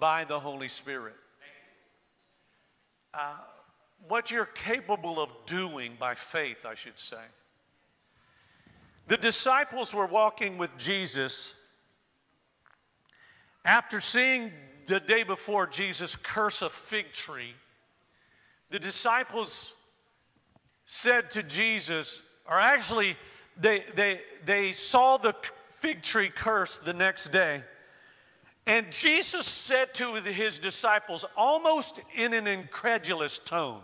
by the Holy Spirit. What you're capable of doing by faith, I should say. The disciples were walking with Jesus after seeing the day before Jesus curse a fig tree. The disciples said to Jesus, or actually they saw the fig tree curse the next day. And Jesus said to his disciples, almost in an incredulous tone,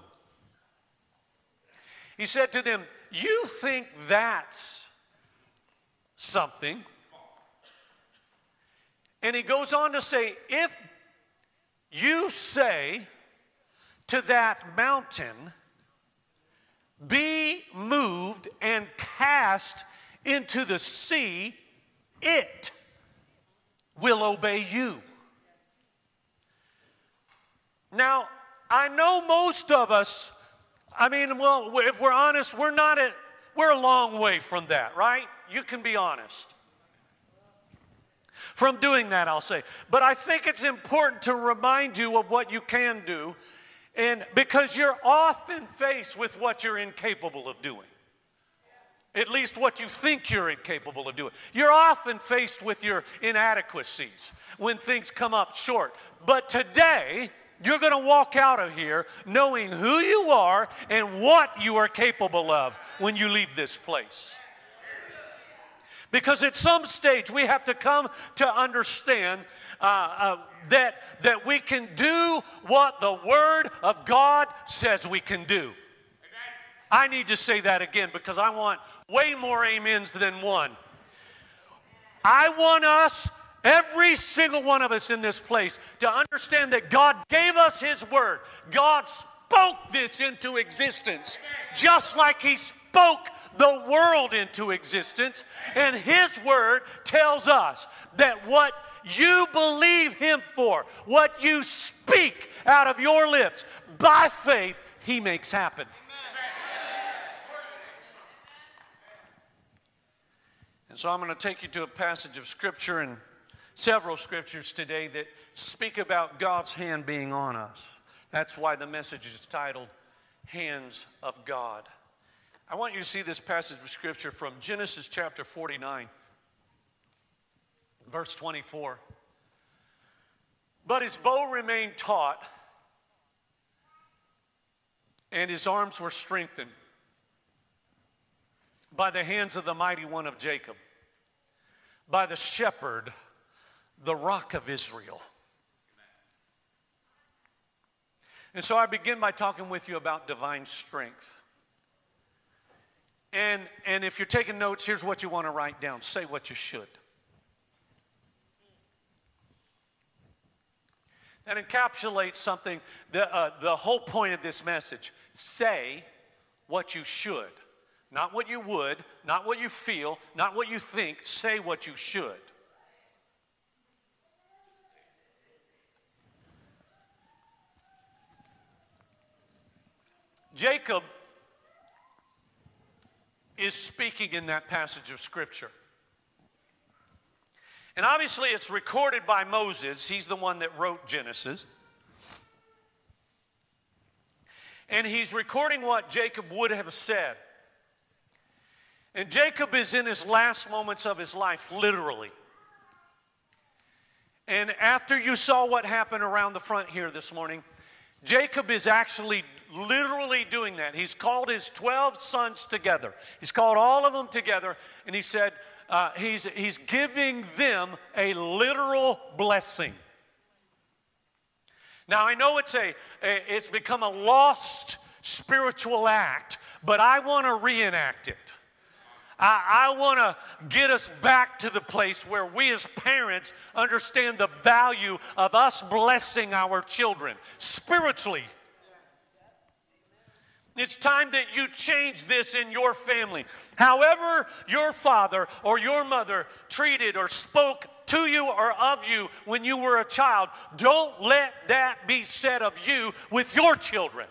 he said to them, "You think that's something?" And he goes on to say, "If you say to that mountain, be moved and cast into the sea, it will obey you." Now, I know most of us, well, if we're honest, we're a long way from that, right? You can be honest. From doing that, I'll say. But I think it's important to remind you of what you can do, and because you're often faced with what you're incapable of doing. At least what you think you're incapable of doing. You're often faced with your inadequacies when things come up short. But today, you're going to walk out of here knowing who you are and what you are capable of when you leave this place. Because at some stage, we have to come to understand that we can do what the Word of God says we can do. I need to say that again because I want way more amens than one. I want us, every single one of us in this place, to understand that God gave us His Word. God spoke this into existence, just like He spoke the world into existence. And His Word tells us that what you believe Him for, what you speak out of your lips, by faith, He makes happen. And so I'm going to take you to a passage of Scripture and several Scriptures today that speak about God's hand being on us. That's why the message is titled, Hands of God. I want you to see this passage of Scripture from Genesis chapter 49, verse 24. "But his bow remained taut, and his arms were strengthened by the hands of the mighty one of Jacob, by the shepherd, the rock of Israel." And so I begin by talking with you about divine strength. And if you're taking notes, here's what you want to write down. Say what you should. That encapsulates something, the whole point of this message. Say what you should. Not what you would, not what you feel, not what you think. Say what you should. Jacob is speaking in that passage of Scripture. And obviously it's recorded by Moses. He's the one that wrote Genesis. And he's recording what Jacob would have said. And Jacob is in his last moments of his life, literally. And after you saw what happened around the front here this morning, Jacob is actually literally doing that. He's called his 12 sons together. He's called all of them together, and he said he's giving them a literal blessing. Now, I know it's become a lost spiritual act, but I want to reenact it. I want to get us back to the place where we as parents understand the value of us blessing our children spiritually. It's time that you change this in your family. However your father or your mother treated or spoke to you or of you when you were a child, don't let that be said of you with your children.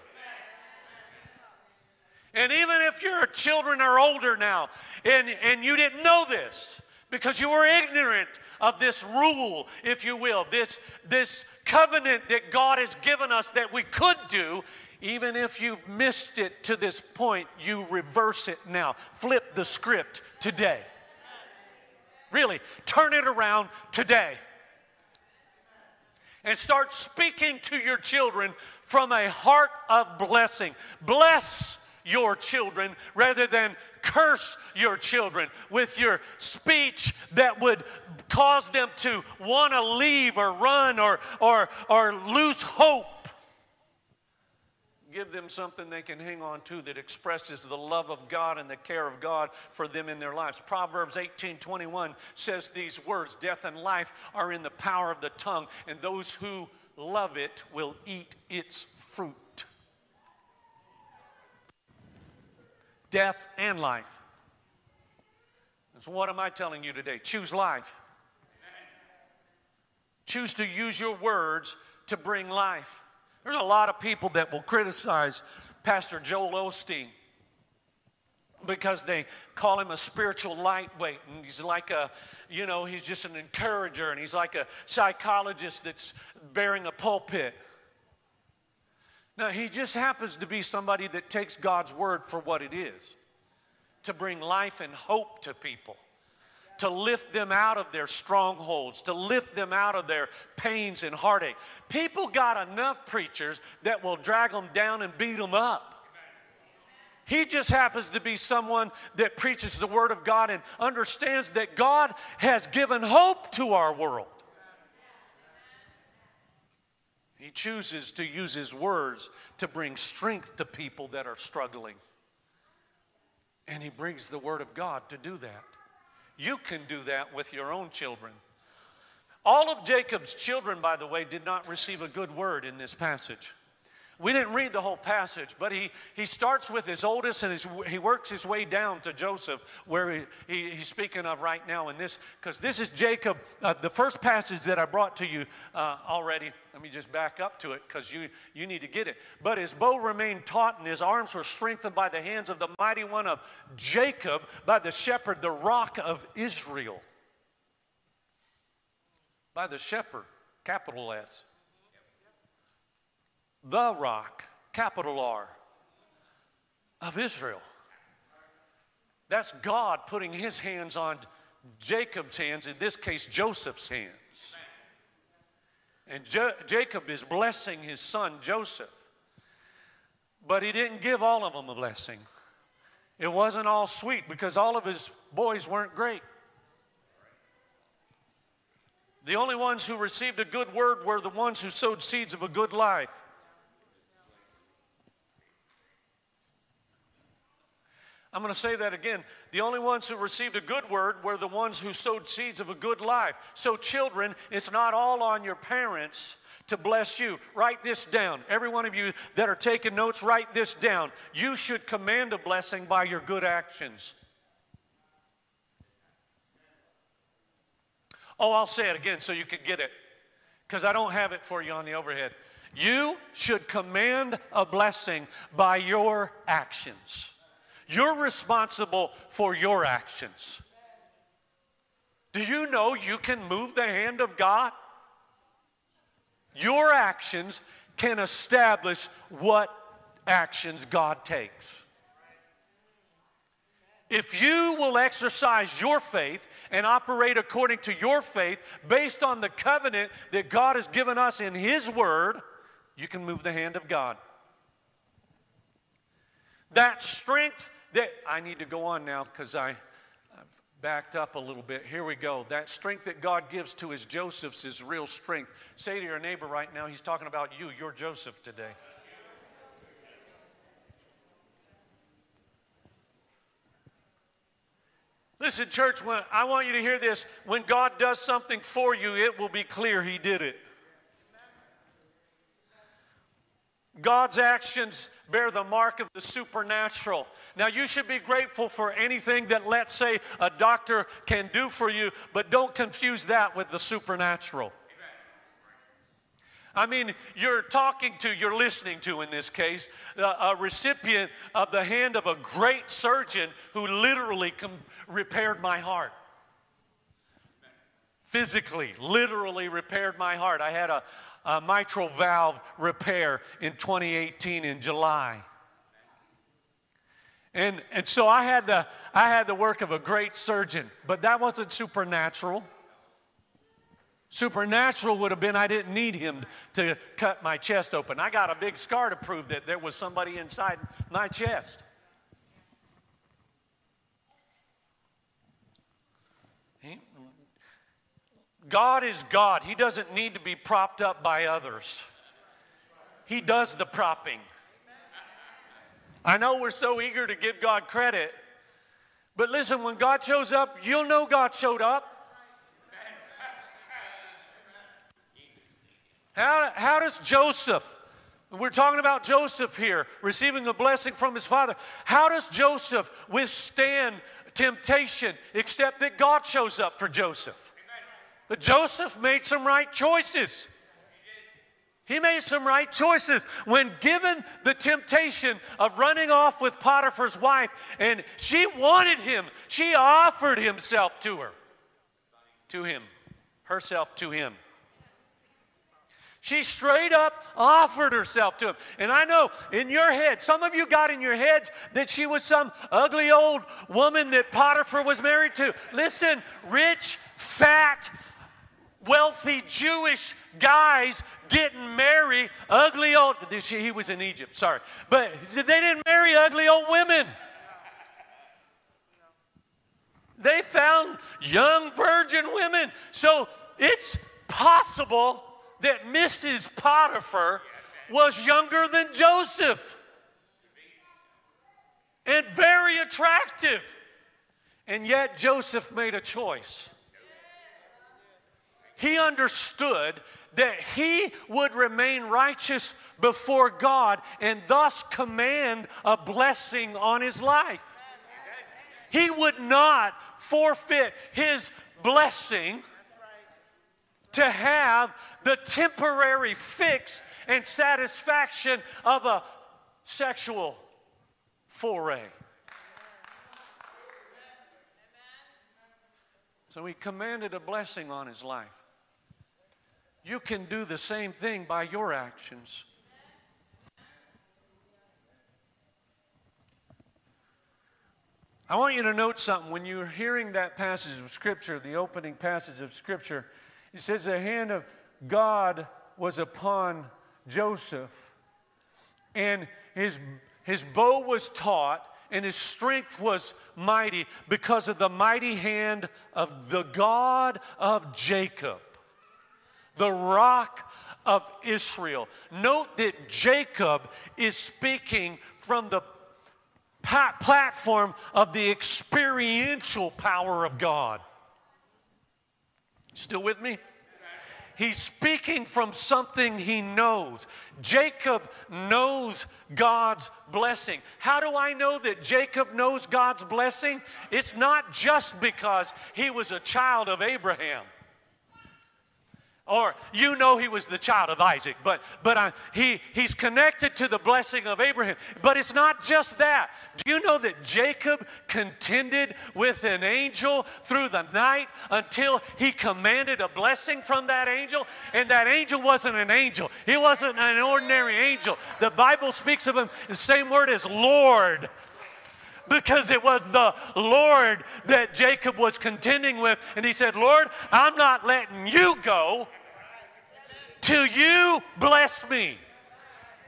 And even if your children are older now and you didn't know this because you were ignorant of this rule, if you will, this covenant that God has given us that we could do, even if you've missed it to this point, you reverse it now. Flip the script today. Really, turn it around today. And start speaking to your children from a heart of blessing. Bless your children rather than curse your children with your speech that would cause them to want to leave or run or lose hope. Give them something they can hang on to that expresses the love of God and the care of God for them in their lives. Proverbs 18:21 says these words, "Death and life are in the power of the tongue, and those who love it will eat its fruit." Death and life. So what am I telling you today? Choose life. Choose to use your words to bring life. There's a lot of people that will criticize Pastor Joel Osteen because they call him a spiritual lightweight, and he's like a, you know, he's just an encourager, and he's like a psychologist that's bearing a pulpit. No, he just happens to be somebody that takes God's word for what it is, to bring life and hope to people, to lift them out of their strongholds, to lift them out of their pains and heartache. People got enough preachers that will drag them down and beat them up. He just happens to be someone that preaches the word of God and understands that God has given hope to our world. He chooses to use his words to bring strength to people that are struggling. And he brings the word of God to do that. You can do that with your own children. All of Jacob's children, by the way, did not receive a good word in this passage. We didn't read the whole passage, but he starts with his oldest, and he works his way down to Joseph, where he's speaking of right now in this, because this is Jacob, the first passage that I brought to you already. Let me just back up to it because you need to get it. But his bow remained taut and his arms were strengthened by the hands of the mighty one of Jacob, by the shepherd, the rock of Israel. By the shepherd, capital S. The rock, capital R, of Israel. That's God putting his hands on Jacob's hands, in this case Joseph's hands. And Jacob is blessing his son Joseph. But he didn't give all of them a blessing. It wasn't all sweet because all of his boys weren't great. The only ones who received a good word were the ones who sowed seeds of a good life. I'm going to say that again. The only ones who received a good word were the ones who sowed seeds of a good life. So children, it's not all on your parents to bless you. Write this down. Every one of you that are taking notes, write this down. You should command a blessing by your good actions. Oh, I'll say it again so you can get it, because I don't have it for you on the overhead. You should command a blessing by your actions. You're responsible for your actions. Do you know you can move the hand of God? Your actions can establish what actions God takes. If you will exercise your faith and operate according to your faith based on the covenant that God has given us in his word, you can move the hand of God. That strength that, I need to go on now because I've backed up a little bit. Here we go. That strength that God gives to his Josephs is real strength. Say to your neighbor right now, he's talking about you. You're Joseph today. Listen, church, when, I want you to hear this. When God does something for you, it will be clear He did it. God's actions bear the mark of the supernatural. Now, you should be grateful for anything that, let's say, a doctor can do for you, but don't confuse that with the supernatural. I mean, you're talking to, you're listening to, in this case, a recipient of the hand of a great surgeon who literally repaired my heart. Physically, literally repaired my heart. I had a mitral valve repair in 2018 in July. And so I had the work of a great surgeon, but that wasn't supernatural. Supernatural would have been I didn't need him to cut my chest open. I got a big scar to prove that there was somebody inside my chest. God is God. He doesn't need to be propped up by others. He does the propping. I know we're so eager to give God credit, but listen, when God shows up, you'll know God showed up. How does Joseph, we're talking about Joseph here, receiving a blessing from his father. How does Joseph withstand temptation except that God shows up for Joseph? But Joseph made some right choices. He made some right choices. When given the temptation of running off with Potiphar's wife, and she wanted him, she offered himself to her, to him, herself to him. She straight up offered herself to him. And I know in your head, some of you got in your heads that she was some ugly old woman that Potiphar was married to. Listen, rich, fat, wealthy Jewish guys didn't marry ugly old, he was in Egypt, sorry. But they didn't marry ugly old women. They found young virgin women. So it's possible that Mrs. Potiphar was younger than Joseph and very attractive. And yet Joseph made a choice. He understood that he would remain righteous before God and thus command a blessing on his life. He would not forfeit his blessing to have the temporary fix and satisfaction of a sexual foray. So he commanded a blessing on his life. You can do the same thing by your actions. I want you to note something. When you're hearing that passage of Scripture, the opening passage of Scripture, it says the hand of God was upon Joseph, and his bow was taut, and his strength was mighty because of the mighty hand of the God of Jacob, the rock of Israel. Note that Jacob is speaking from the platform of the experiential power of God. Still with me? He's speaking from something he knows. Jacob knows God's blessing. How do I know that Jacob knows God's blessing? It's not just because he was a child of Abraham. Or you know he was the child of Isaac, but he's connected to the blessing of Abraham. But it's not just that. Do you know that Jacob contended with an angel through the night until he commanded a blessing from that angel? And that angel wasn't an angel. He wasn't an ordinary angel. The Bible speaks of him, the same word as Lord. Because it was the Lord that Jacob was contending with. And he said, Lord, I'm not letting you go till you bless me.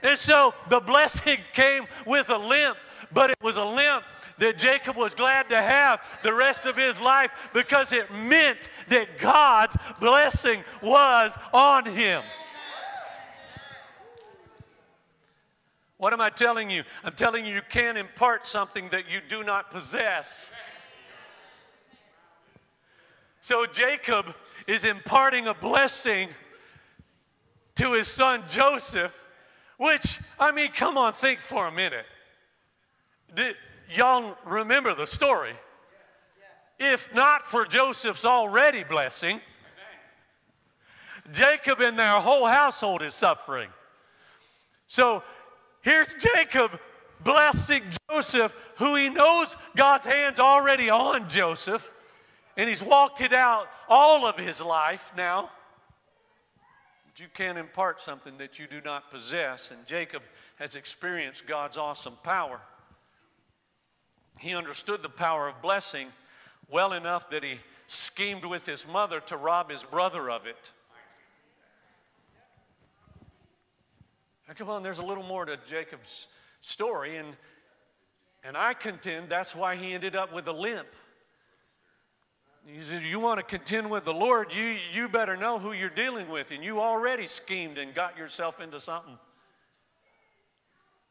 And so the blessing came with a limp, but it was a limp that Jacob was glad to have the rest of his life because it meant that God's blessing was on him. What am I telling you? I'm telling you, you can't impart something that you do not possess. So Jacob is imparting a blessing to his son Joseph, which, I mean, come on, think for a minute. Y'all remember the story. If not for Joseph's already blessing, Jacob and their whole household is suffering. So here's Jacob blessing Joseph, who he knows God's hand's already on Joseph, and he's walked it out all of his life now. But you can't impart something that you do not possess, and Jacob has experienced God's awesome power. He understood the power of blessing well enough that he schemed with his mother to rob his brother of it. Now, come on, there's a little more to Jacob's story, and I contend that's why he ended up with a limp. He said, you want to contend with the Lord, you better know who you're dealing with, and you already schemed and got yourself into something.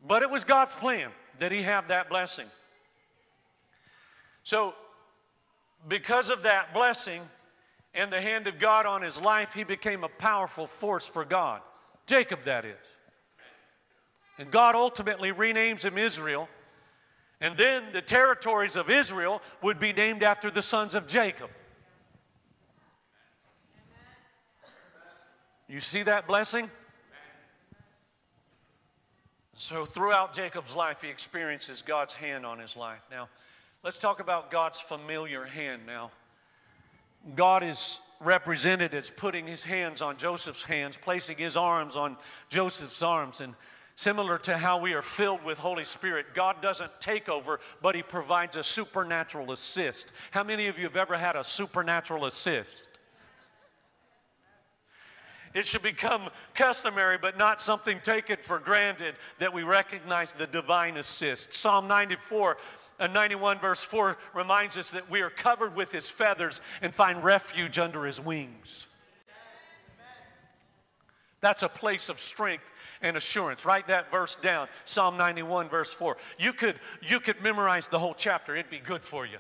But it was God's plan that he have that blessing. So because of that blessing and the hand of God on his life, he became a powerful force for God. Jacob, that is. And God ultimately renames him Israel. And then the territories of Israel would be named after the sons of Jacob. You see that blessing? So throughout Jacob's life, he experiences God's hand on his life. Now, let's talk about God's familiar hand now. God is represented as putting his hands on Joseph's hands, placing his arms on Joseph's arms. And similar to how we are filled with Holy Spirit, God doesn't take over, but he provides a supernatural assist. How many of you have ever had a supernatural assist? It should become customary, but not something taken for granted, that we recognize the divine assist. Psalm 91 verse 4 reminds us that we are covered with his feathers and find refuge under his wings. That's a place of strength and assurance. Write that verse down, Psalm 91 verse 4. You could memorize the whole chapter. It'd be good for you.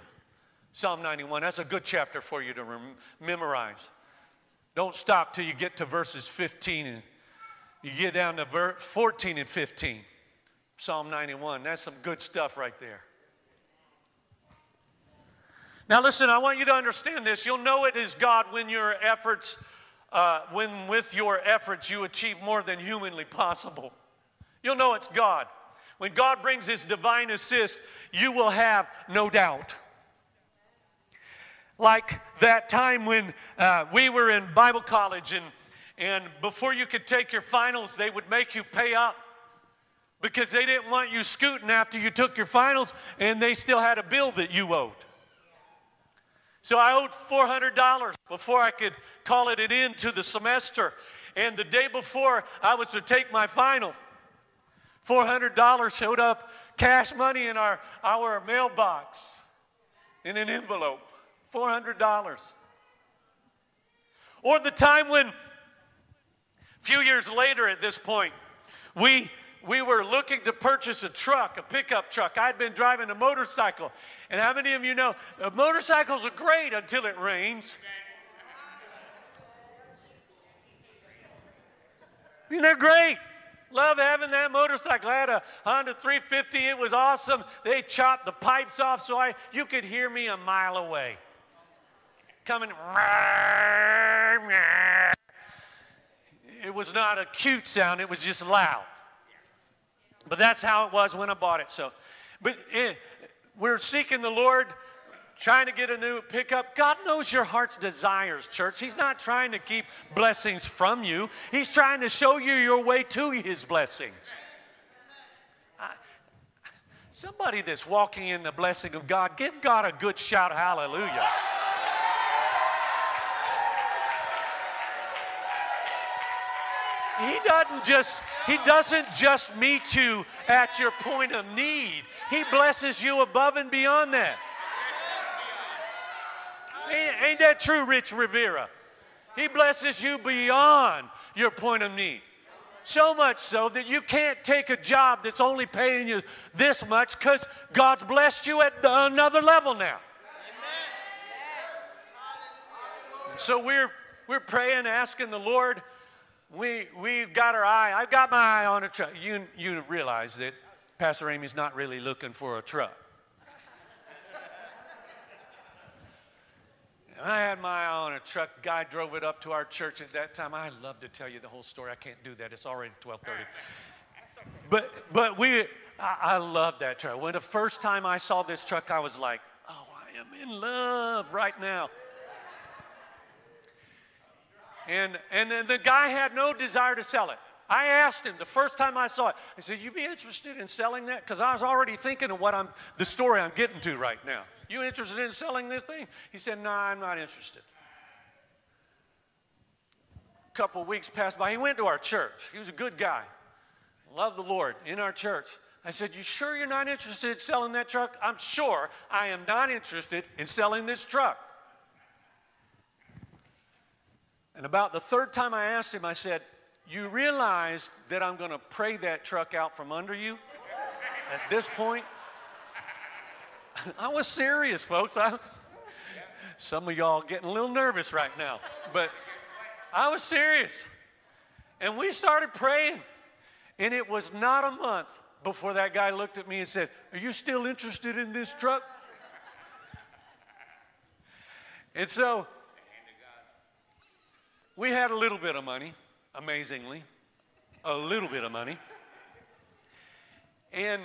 Psalm 91, that's a good chapter for you to memorize. Don't stop till you get to verses 15 and you get down to 14 and 15. Psalm 91, that's some good stuff right there. Now listen, I want you to understand this. You'll know it is God when your efforts, when with your efforts you achieve more than humanly possible. You'll know it's God. When God brings his divine assist, you will have no doubt. Like that time when we were in Bible college, and before you could take your finals, they would make you pay up, because they didn't want you scooting after you took your finals and they still had a bill that you owed. So I owed $400 before I could call it an end to the semester. And the day before I was to take my final, $400 showed up, cash money in our mailbox in an envelope, $400. Or the time when, a few years later at this point, we were looking to purchase a truck, a pickup truck. I'd been driving a motorcycle. And how many of you know, motorcycles are great until it rains. I mean, they're great. Love having that motorcycle. I had a Honda 350. It was awesome. They chopped the pipes off so you could hear me a mile away. Coming. It was not a cute sound. It was just loud. But that's how it was when I bought it. So, but we're seeking the Lord, trying to get a new pickup. God knows your heart's desires, church. He's not trying to keep blessings from you. He's trying to show you your way to his blessings. Somebody that's walking in the blessing of God, give God a good shout, hallelujah. He doesn't just meet you at your point of need. He blesses you above and beyond that. Ain't that true, Rich Rivera? He blesses you beyond your point of need. So much so that you can't take a job that's only paying you this much, because God's blessed you at another level now. so we're praying, asking the Lord. We've got our eye. I've got my eye on a truck. You realize that Pastor Amy's not really looking for a truck. I had my eye on a truck. Guy drove it up to our church at that time. I'd love to tell you the whole story. I can't do that. It's already 12:30. But I love that truck. When the first time I saw this truck, I was like, oh, I am in love right now. And the guy had no desire to sell it. I asked him the first time I saw it. I said, you be interested in selling that? Because I was already thinking of the story I'm getting to right now. You interested in selling this thing? He said, no, I'm not interested. A couple weeks passed by. He went to our church. He was a good guy. Loved the Lord in our church. I said, you sure you're not interested in selling that truck? I'm sure I am not interested in selling this truck. And about the third time I asked him, I said, you realize that I'm going to pray that truck out from under you at this point? I was serious, folks. Some of y'all getting a little nervous right now, but I was serious. And we started praying, and it was not a month before that guy looked at me and said, are you still interested in this truck? And so we had a little bit of money, amazingly, a little bit of money, and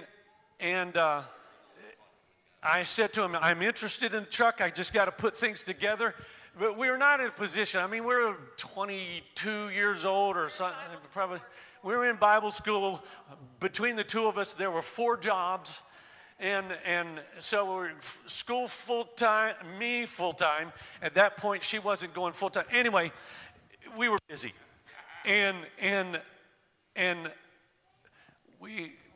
I said to him, I'm interested in the truck, I just got to put things together, but we were not in a position, I mean, we were 22 years old or something, probably, we were in Bible school, between the two of us, there were 4 jobs, and so we were school full-time, me full-time, at that point, she wasn't going full-time, anyway, we were busy, and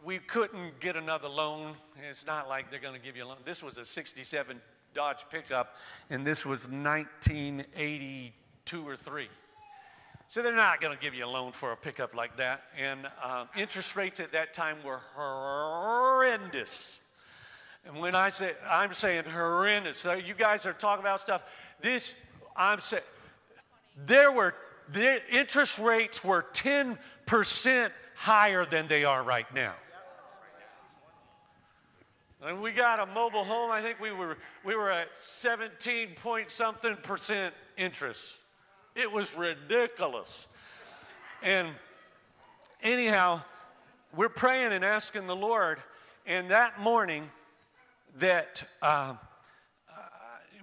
we couldn't get another loan. It's not like they're going to give you a loan. This was a 67 Dodge pickup, and this was 1982 or 3. So they're not going to give you a loan for a pickup like that. And interest rates at that time were horrendous. And when I say, I'm saying horrendous. So you guys are talking about stuff. This, I'm saying, the interest rates were 10% higher than they are right now. And we got a mobile home. I think we were at 17-point-something% interest. It was ridiculous. And anyhow, we're praying and asking the Lord. And that morning, that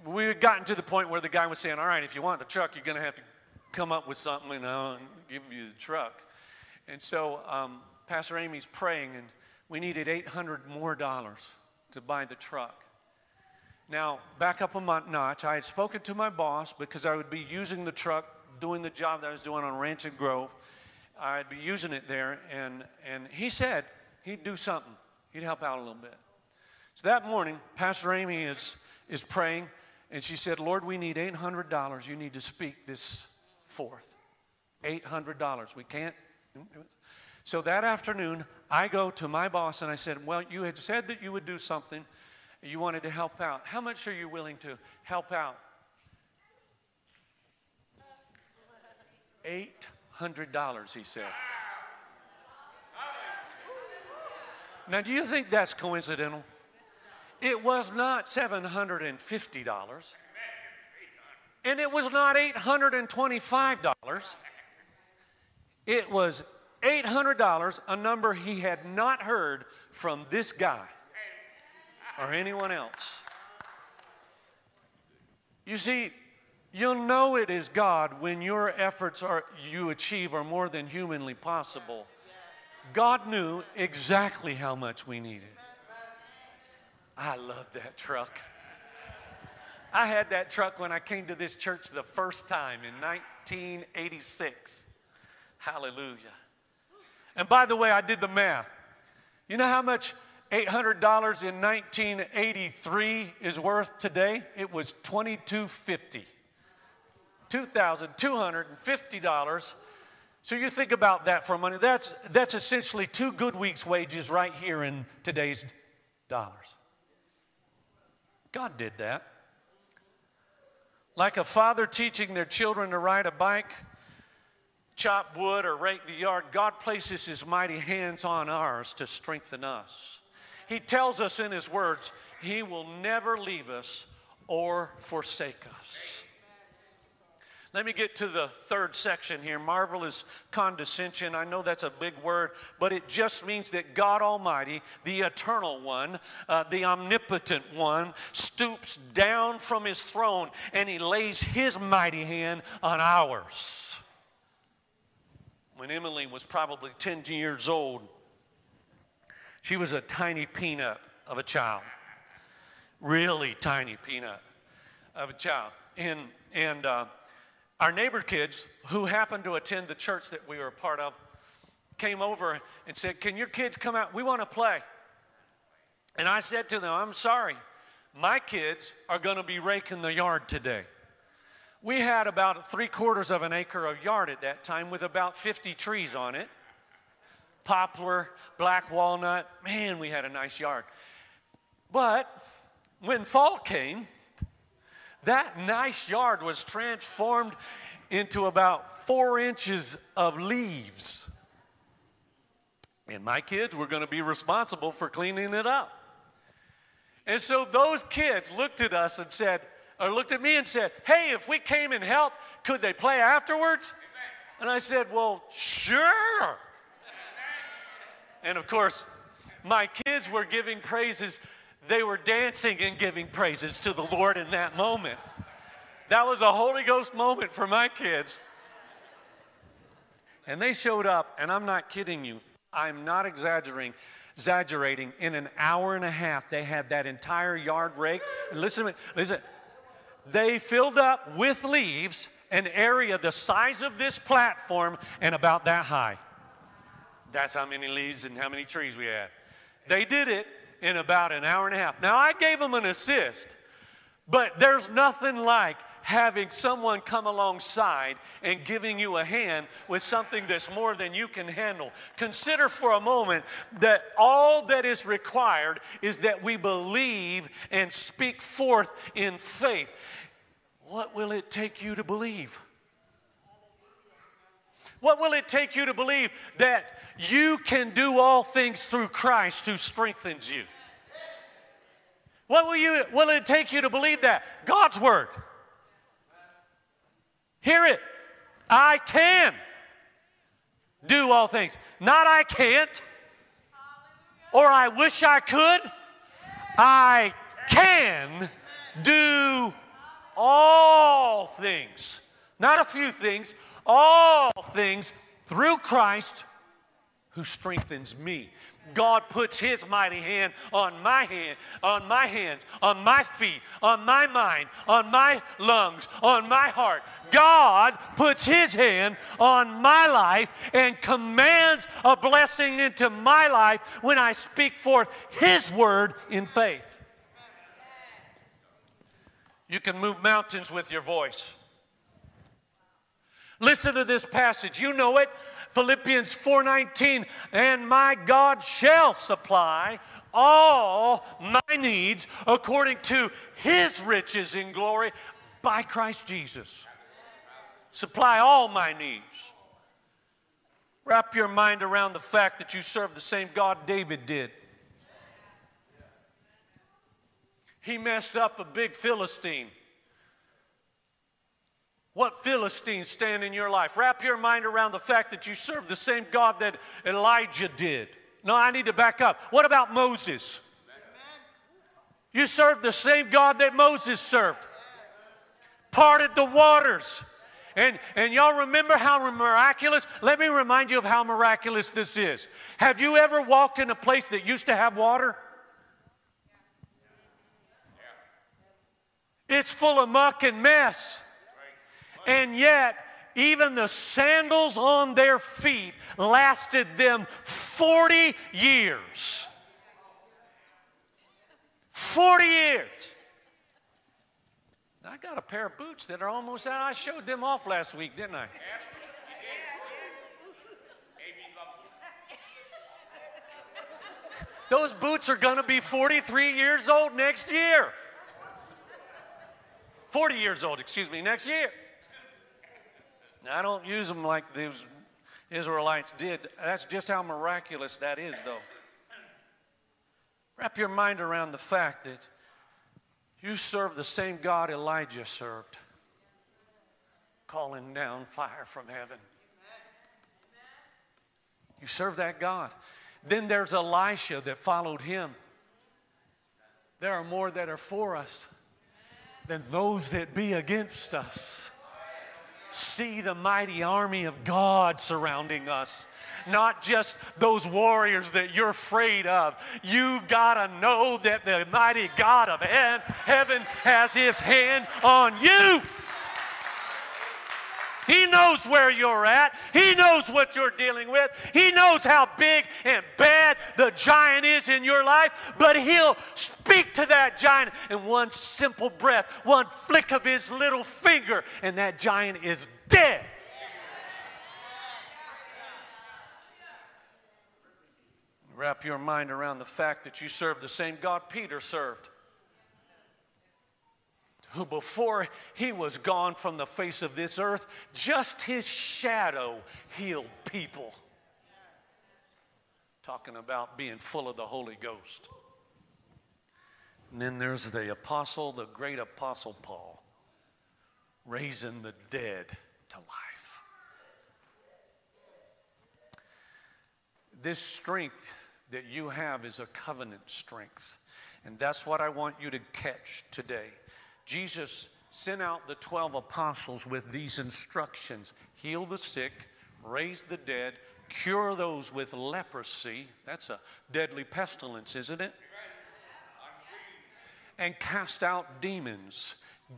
we had gotten to the point where the guy was saying, all right, if you want the truck, you're going to have to come up with something, and I'll give you the truck. And so Pastor Amy's praying, and we needed $800 more to buy the truck. Now, back up a notch, I had spoken to my boss because I would be using the truck, doing the job that I was doing on Rancho Grove. I'd be using it there, and he said he'd do something. He'd help out a little bit. So that morning, Pastor Amy is praying, and she said, Lord, we need $800. You need to speak this forth. $800. We can't. So that afternoon, I go to my boss and I said, well, you had said that you would do something. You wanted to help out. How much are you willing to help out? $800, he said. Now, do you think that's coincidental? It was not $750, and it was not $825. It was $800, a number he had not heard from this guy or anyone else. You see, you'll know it is God when your efforts you achieve are more than humanly possible. God knew exactly how much we needed. I love that truck. I had that truck when I came to this church the first time in 1986. Hallelujah. And by the way, I did the math. You know how much $800 in 1983 is worth today? It was $2,250. $2,250. So you think about that for a minute. That's essentially 2 good weeks' wages right here in today's dollars. God did that. Like a father teaching their children to ride a bike, chop wood, or rake the yard, God places his mighty hands on ours to strengthen us. He tells us in his words, he will never leave us or forsake us. Let me get to the third section here. Marvelous condescension. I know that's a big word, but it just means that God Almighty, the eternal one, the omnipotent one, stoops down from his throne and he lays his mighty hand on ours. When Emily was probably 10 years old, she was a tiny peanut of a child. Really tiny peanut of a child. And our neighbor kids, who happened to attend the church that we were a part of, came over and said, can your kids come out? We want to play. And I said to them, I'm sorry, my kids are going to be raking the yard today. We had about 3/4 of an acre of yard at that time with about 50 trees on it. Poplar, black walnut, man, we had a nice yard. But when fall came, that nice yard was transformed into about 4 inches of leaves. And my kids were going to be responsible for cleaning it up. And so those kids looked at us and said, or looked at me and said, hey, if we came and helped, could they play afterwards? And I said, well, sure. And of course, my kids were giving praises. They were dancing and giving praises to the Lord in that moment. That was a Holy Ghost moment for my kids. And they showed up, and I'm not kidding you. I'm not exaggerating. In an hour and a half, they had that entire yard rake. And listen to me, listen. They filled up with leaves an area the size of this platform and about that high. That's how many leaves and how many trees we had. They did it in about an hour and a half. Now, I gave them an assist, but there's nothing like having someone come alongside and giving you a hand with something that's more than you can handle. Consider for a moment that all that is required is that we believe and speak forth in faith. What will it take you to believe? What will it take you to believe that you can do all things through Christ who strengthens you? What will it take you to believe that? God's word. Hear it. I can do all things. Not I can't or I wish I could. I can do all things. Not a few things. All things through Christ who strengthens me. God puts his mighty hand on my hand, on my hands, on my feet, on my mind, on my lungs, on my heart. God puts his hand on my life and commands a blessing into my life when I speak forth his word in faith. You can move mountains with your voice. Listen to this passage. You know it. Philippians 4:19, and my God shall supply all my needs according to his riches in glory by Christ Jesus. Supply all my needs. Wrap your mind around the fact that you serve the same God David did. He messed up a big Philistine. What Philistines stand in your life? Wrap your mind around the fact that you serve the same God that Elijah did. No, I need to back up. What about Moses? You serve the same God that Moses served. Parted the waters. And y'all remember how miraculous? Let me remind you of how miraculous this is. Have you ever walked in a place that used to have water? It's full of muck and mess. And yet, even the sandals on their feet lasted them 40 years. 40 years. I got a pair of boots that are almost out. I showed them off last week, didn't I? Those boots are going to be 43 years old next year. 40 years old, excuse me, next year. Now, I don't use them like those Israelites did. That's just how miraculous that is, though. Wrap your mind around the fact that you serve the same God Elijah served, calling down fire from heaven. You serve that God. Then there's Elisha that followed him. There are more that are for us than those that be against us. See the mighty army of God surrounding us. Not just those warriors that you're afraid of. You gotta know that the mighty God of heaven has his hand on you. He knows where you're at. He knows what you're dealing with. He knows how big and bad the giant is in your life, but he'll speak to that giant in one simple breath, one flick of his little finger, and that giant is dead. Wrap your mind around the fact that you serve the same God Peter served, who before he was gone from the face of this earth, just his shadow healed people. Talking about being full of the Holy Ghost. And then there's the apostle, the great apostle Paul, raising the dead to life. This strength that you have is a covenant strength. And that's what I want you to catch today. Jesus sent out the 12 apostles with these instructions. Heal the sick, raise the dead, cure those with leprosy. That's a deadly pestilence, isn't it? And cast out demons.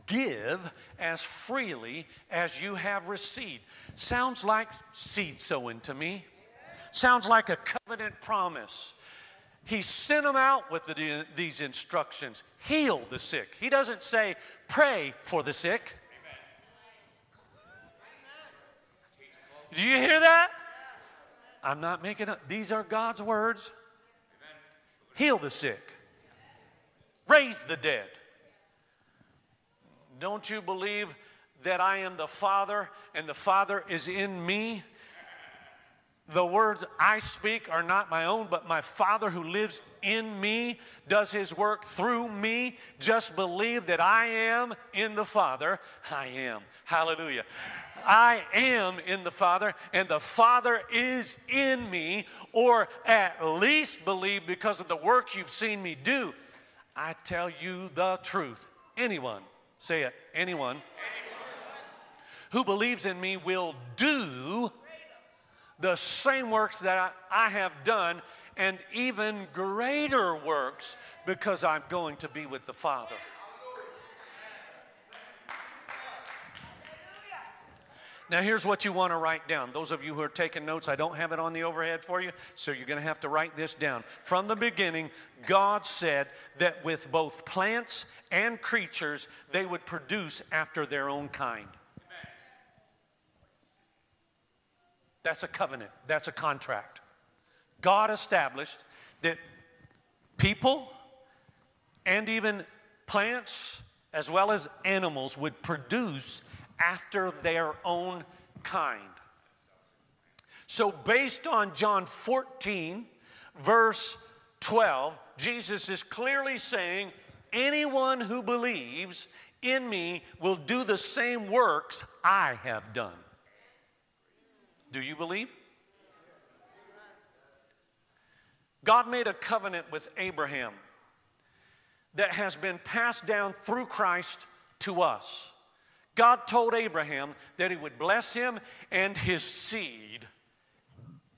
Give as freely as you have received. Sounds like seed sowing to me. Sounds like a covenant promise. He sent them out with these instructions. Heal the sick. He doesn't say, pray for the sick. Amen. Do you hear that? I'm not making up. These are God's words. Heal the sick. Raise the dead. Don't you believe that I am the Father and the Father is in me? The words I speak are not my own, but my Father who lives in me does his work through me. Just believe that I am in the Father. I am. Hallelujah. I am in the Father, and the Father is in me, or at least believe because of the work you've seen me do. I tell you the truth. Anyone, say it, anyone, who believes in me will do the same works that I have done, and even greater works, because I'm going to be with the Father. Now here's what you want to write down. Those of you who are taking notes, I don't have it on the overhead for you, so you're going to have to write this down. From the beginning, God said that with both plants and creatures, they would produce after their own kind. That's a covenant. That's a contract. God established that people and even plants as well as animals would produce after their own kind. So based on John 14, verse 12, Jesus is clearly saying, anyone who believes in me will do the same works I have done. Do you believe? God made a covenant with Abraham that has been passed down through Christ to us. God told Abraham that he would bless him and his seed.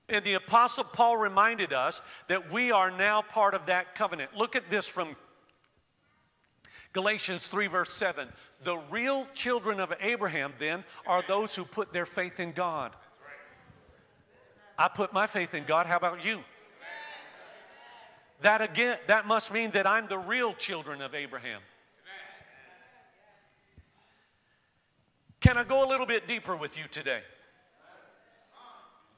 And the Apostle Paul reminded us that we are now part of that covenant. Look at this from Galatians 3, verse 7. The real children of Abraham, then, are those who put their faith in God. I put my faith in God. How about you? That again, that must mean that I'm the real children of Abraham. Can I go a little bit deeper with you today?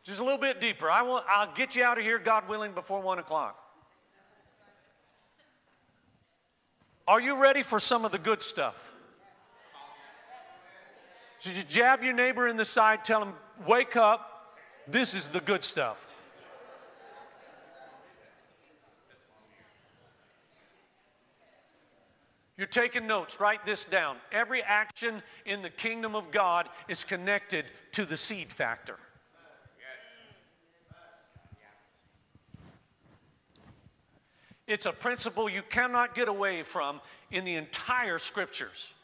Just a little bit deeper. I'll get you out of here, God willing, before 1 o'clock. Are you ready for some of the good stuff? Jab your neighbor in the side, tell him, wake up, this is the good stuff. You're taking notes, write this down. Every action in the kingdom of God is connected to the seed factor. It's a principle you cannot get away from in the entire scriptures.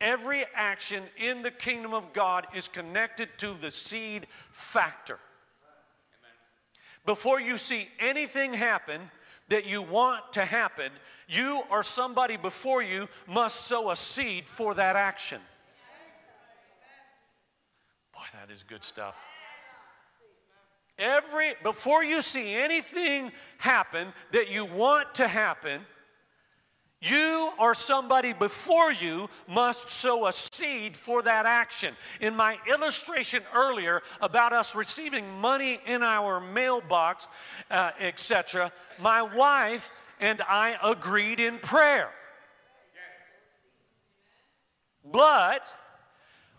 Every action in the kingdom of God is connected to the seed factor. Before you see anything happen that you want to happen, you or somebody before you must sow a seed for that action. Boy, that is good stuff. Before you see anything happen that you want to happen, you or somebody before you must sow a seed for that action. In my illustration earlier about us receiving money in our mailbox, etc., my wife and I agreed in prayer. But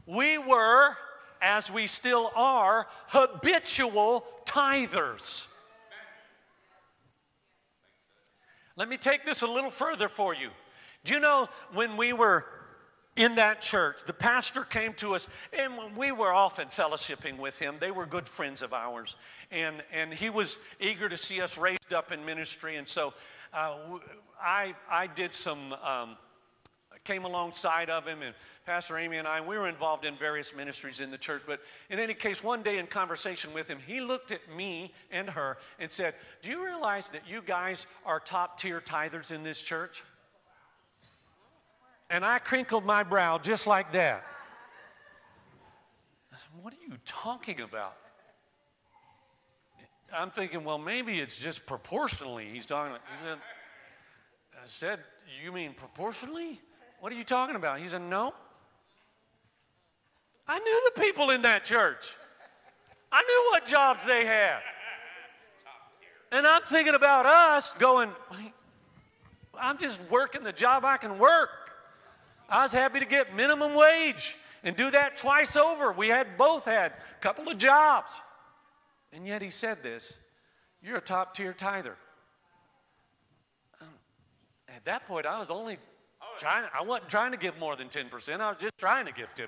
we were, as we still are, habitual tithers. Let me take this a little further for you. Do you know when we were in that church, the pastor came to us, and when we were often fellowshipping with him, they were good friends of ours, and he was eager to see us raised up in ministry, and so I did some, came alongside of him, and Pastor Amy and I, we were involved in various ministries in the church, but in any case, one day in conversation with him, he looked at me and her and said, do you realize that you guys are top-tier tithers in this church? And I crinkled my brow just like that. I said, what are you talking about? I'm thinking, well, maybe it's just proportionally he's talking about. I said, you mean proportionally? What are you talking about? He said, no. I knew the people in that church. I knew what jobs they had. And I'm thinking about us going, I'm just working the job I can work. I was happy to get minimum wage and do that twice over. We had both had a couple of jobs. And yet he said this, you're a top-tier tither. At that point, I was only trying, I wasn't trying to give more than 10%. I was just trying to give 10%.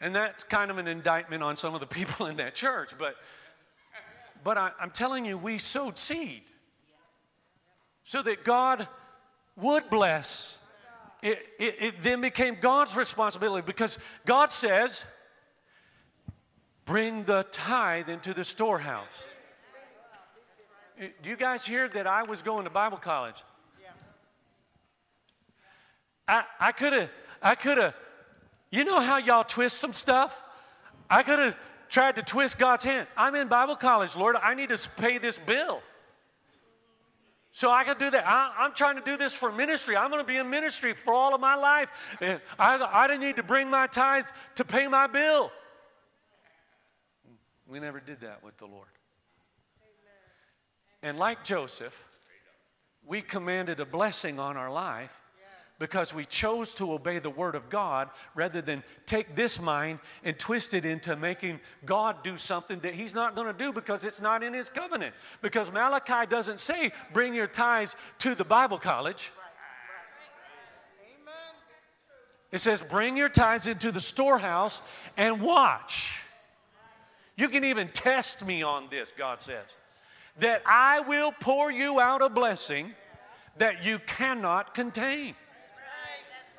And that's kind of an indictment on some of the people in that church. But I'm telling you, we sowed seed so that God would bless. It then became God's responsibility because God says, bring the tithe into the storehouse. Do you guys hear that I was going to Bible college? Yeah. I could have, you know how y'all twist some stuff? I could have tried to twist God's hand. I'm in Bible college, Lord. I need to pay this bill. So I could do that. I'm trying to do this for ministry. I'm going to be in ministry for all of my life. I didn't need to bring my tithes to pay my bill. We never did that with the Lord. And like Joseph, we commanded a blessing on our life because we chose to obey the word of God rather than take this mind and twist it into making God do something that he's not going to do because it's not in his covenant. Because Malachi doesn't say, bring your tithes to the Bible college. It says, bring your tithes into the storehouse and watch. You can even test me on this, God says. That I will pour you out a blessing that you cannot contain. That's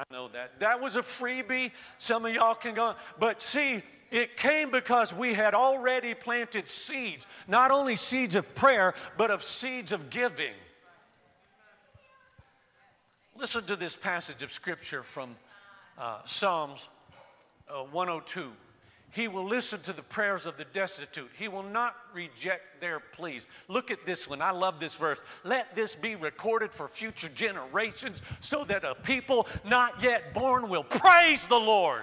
right. I know that. That was a freebie. Some of y'all can go. But see, it came because we had already planted seeds. Not only seeds of prayer, but of seeds of giving. Listen to this passage of scripture from Psalms 102. He will listen to the prayers of the destitute. He will not reject their pleas. Look at this one. I love this verse. Let this be recorded for future generations so that a people not yet born will praise the Lord.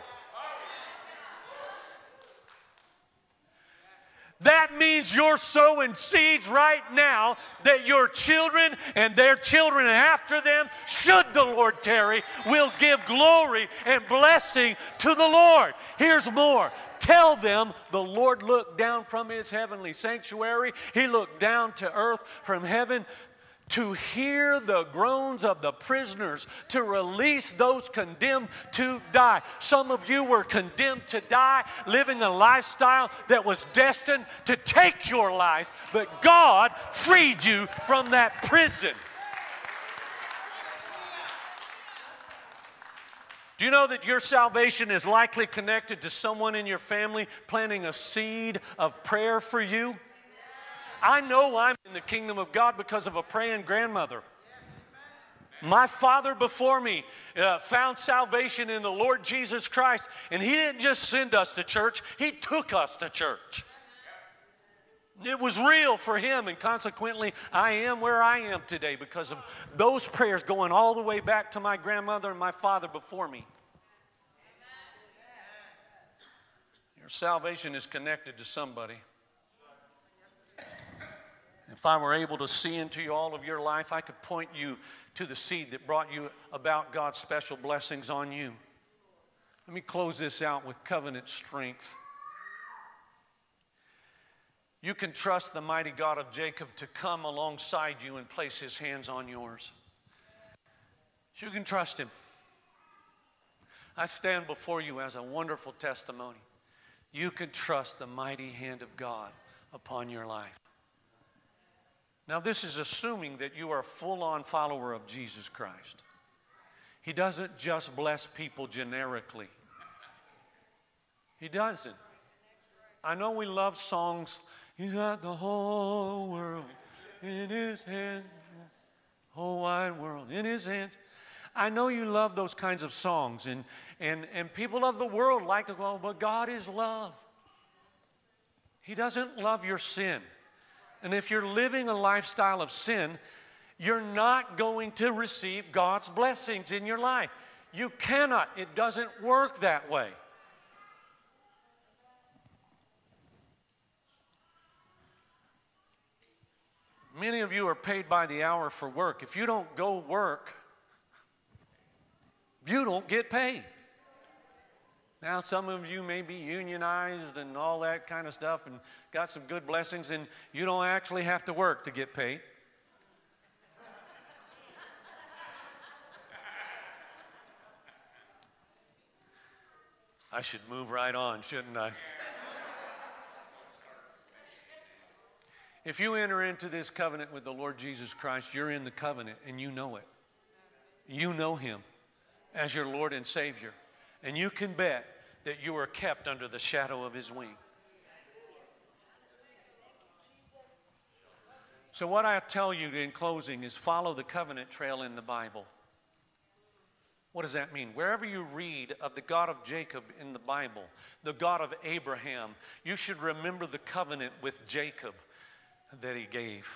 That means means you're sowing seeds right now that your children and their children after them, should the Lord tarry, will give glory and blessing to the Lord. Here's more. Tell them the Lord looked down from his heavenly sanctuary. He looked down to earth from heaven to hear the groans of the prisoners, to release those condemned to die. Some of you were condemned to die, living a lifestyle that was destined to take your life, but God freed you from that prison. Do you know that your salvation is likely connected to someone in your family planting a seed of prayer for you? I know I'm in the kingdom of God because of a praying grandmother. My father before me found salvation in the Lord Jesus Christ, and he didn't just send us to church, he took us to church. It was real for him, and consequently, I am where I am today because of those prayers going all the way back to my grandmother and my father before me. Your salvation is connected to somebody. If I were able to see into you all of your life, I could point you to the seed that brought you about God's special blessings on you. Let me close this out with covenant strength. You can trust the mighty God of Jacob to come alongside you and place his hands on yours. You can trust him. I stand before you as a wonderful testimony. You can trust the mighty hand of God upon your life. Now, this is assuming that you are a full-on follower of Jesus Christ. He doesn't just bless people generically. He doesn't. I know we love songs. He's got the whole world in his hand, whole wide world in his hand. I know you love those kinds of songs, and people of the world like to go, but God is love. He doesn't love your sin. And if you're living a lifestyle of sin, you're not going to receive God's blessings in your life. You cannot. It doesn't work that way. Many of you are paid by the hour for work. If you don't go work, you don't get paid. Now, some of you may be unionized and all that kind of stuff and got some good blessings, and you don't actually have to work to get paid. I should move right on, shouldn't I? If you enter into this covenant with the Lord Jesus Christ, you're in the covenant and you know it. You know him as your Lord and Savior. And you can bet that you are kept under the shadow of his wing. So what I tell you in closing is follow the covenant trail in the Bible. What does that mean? Wherever you read of the God of Jacob in the Bible, the God of Abraham, you should remember the covenant with Jacob that he gave.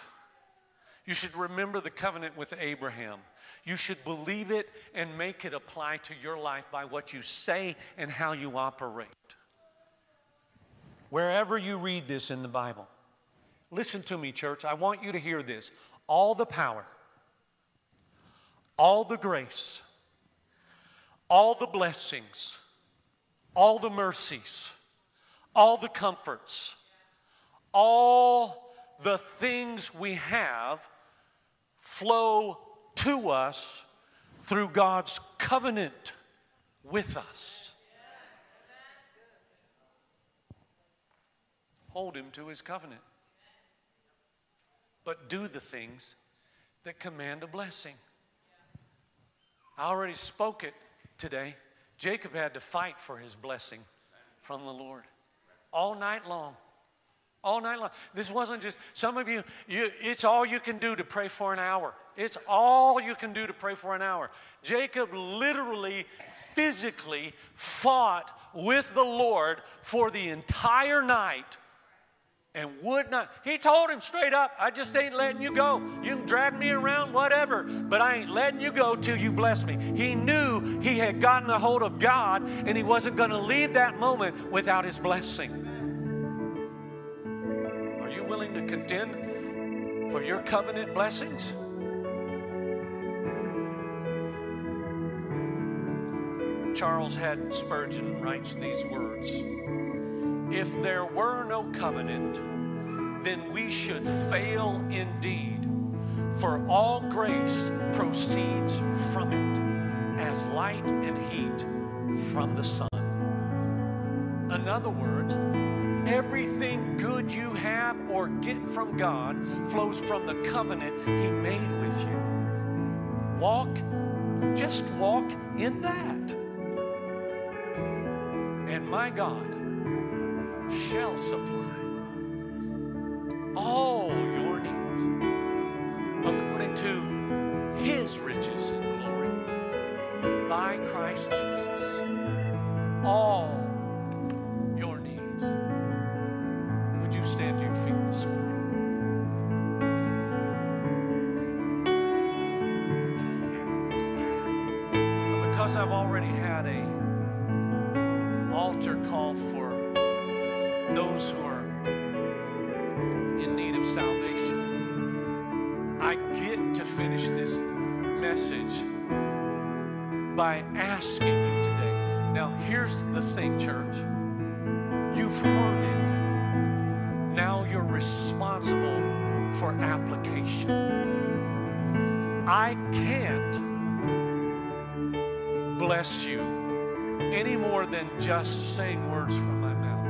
You should remember the covenant with Abraham. You should believe it and make it apply to your life by what you say and how you operate. Wherever you read this in the Bible, listen to me, church. I want you to hear this. All the power, all the grace, all the blessings, all the mercies, all the comforts, all the things we have flow to us through God's covenant with us. Hold him to his covenant. But do the things that command a blessing. I already spoke it today. Jacob had to fight for his blessing from the Lord all night long. All night long. This wasn't just, some of you, it's all you can do to pray for an hour. It's all you can do to pray for an hour. Jacob literally, physically fought with the Lord for the entire night and would not. He told him straight up, I just ain't letting you go. You can drag me around, whatever, but I ain't letting you go till you bless me. He knew he had gotten a hold of God and he wasn't going to leave that moment without his blessing. to contend for your covenant blessings? Charles Haddon Spurgeon writes these words: "If there were no covenant, then we should fail indeed, for all grace proceeds from it as light and heat from the sun." In other words, everything good you have or get from God flows from the covenant He made with you. Just walk in that. And my God shall supply all your needs according to His riches and glory by Christ Jesus. All your needs. Would you stand to your feet this morning? But because I've already had an altar call for those who are in need of salvation, I get to finish this message by asking you today. Now, here's the thing, church. You've heard it. Now you're responsible for application. I can't bless you any more than just saying words from my mouth.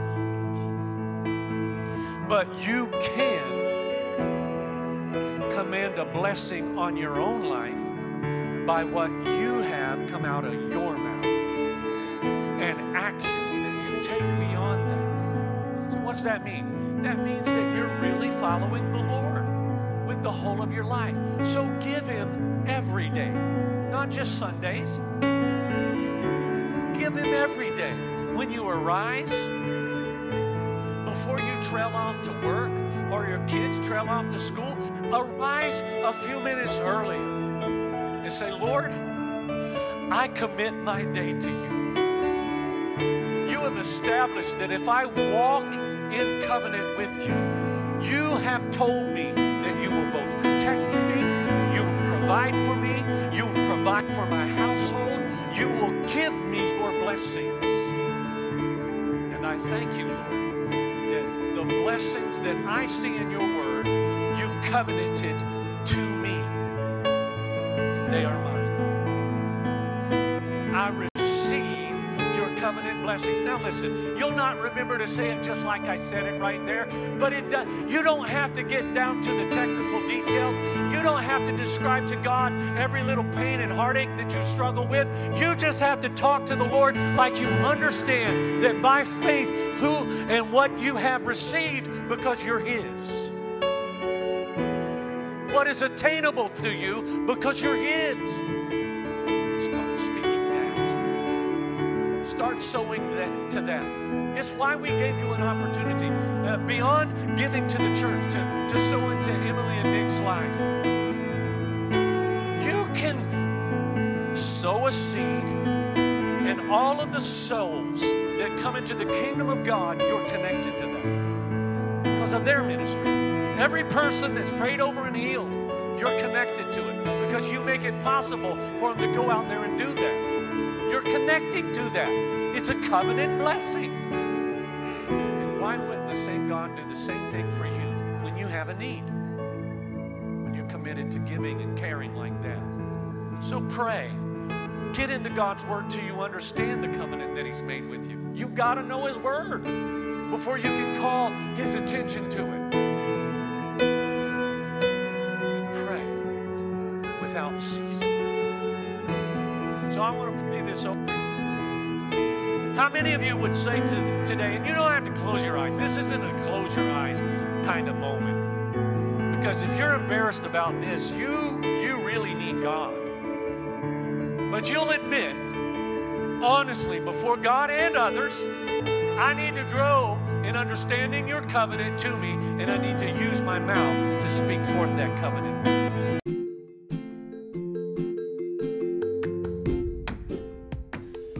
But you can command a blessing on your own life by what you have come out of your mouth and actions that you take beyond that. What's that mean? That means that you're really following the Lord with the whole of your life. So give Him every day, not just Sundays. Give Him every day. When you arise, before you trail off to work or your kids trail off to school, arise a few minutes earlier and say, "Lord, I commit my day to you. You have established that if I walk in covenant with you, you have told me that you will both protect me, you will provide for me, you will provide for my household, you will give me your blessings. And I thank you, Lord, that the blessings that I see in your word, you've covenanted to me. They are mine. I covenant blessings." Now listen, you'll not remember to say it just like I said it right there, but it does. You don't have to get down to the technical details. You don't have to describe to God every little pain and heartache that you struggle with. You just have to talk to the Lord like you understand that by faith who and what you have received, because you're His. What is attainable to you because you're His. Start sowing that to them. It's why we gave you an opportunity beyond giving to the church to sow into Emily and Nick's life. You can sow a seed, and all of the souls that come into the kingdom of God, you're connected to them because of their ministry. Every person that's prayed over and healed, you're connected to it because you make it possible for them to go out there and do that. You're connecting to that. It's a covenant blessing. And why wouldn't the same God do the same thing for you when you have a need? When you're committed to giving and caring like that. So pray. Get into God's word till you understand the covenant that He's made with you. You've got to know His word before you can call His attention to it. And pray without ceasing. So I want to pray this over you. How many of you would say today, and you don't have to close your eyes. This isn't a close your eyes kind of moment. Because if you're embarrassed about this, you really need God. But you'll admit, honestly, before God and others, I need to grow in understanding your covenant to me, and I need to use my mouth to speak forth that covenant.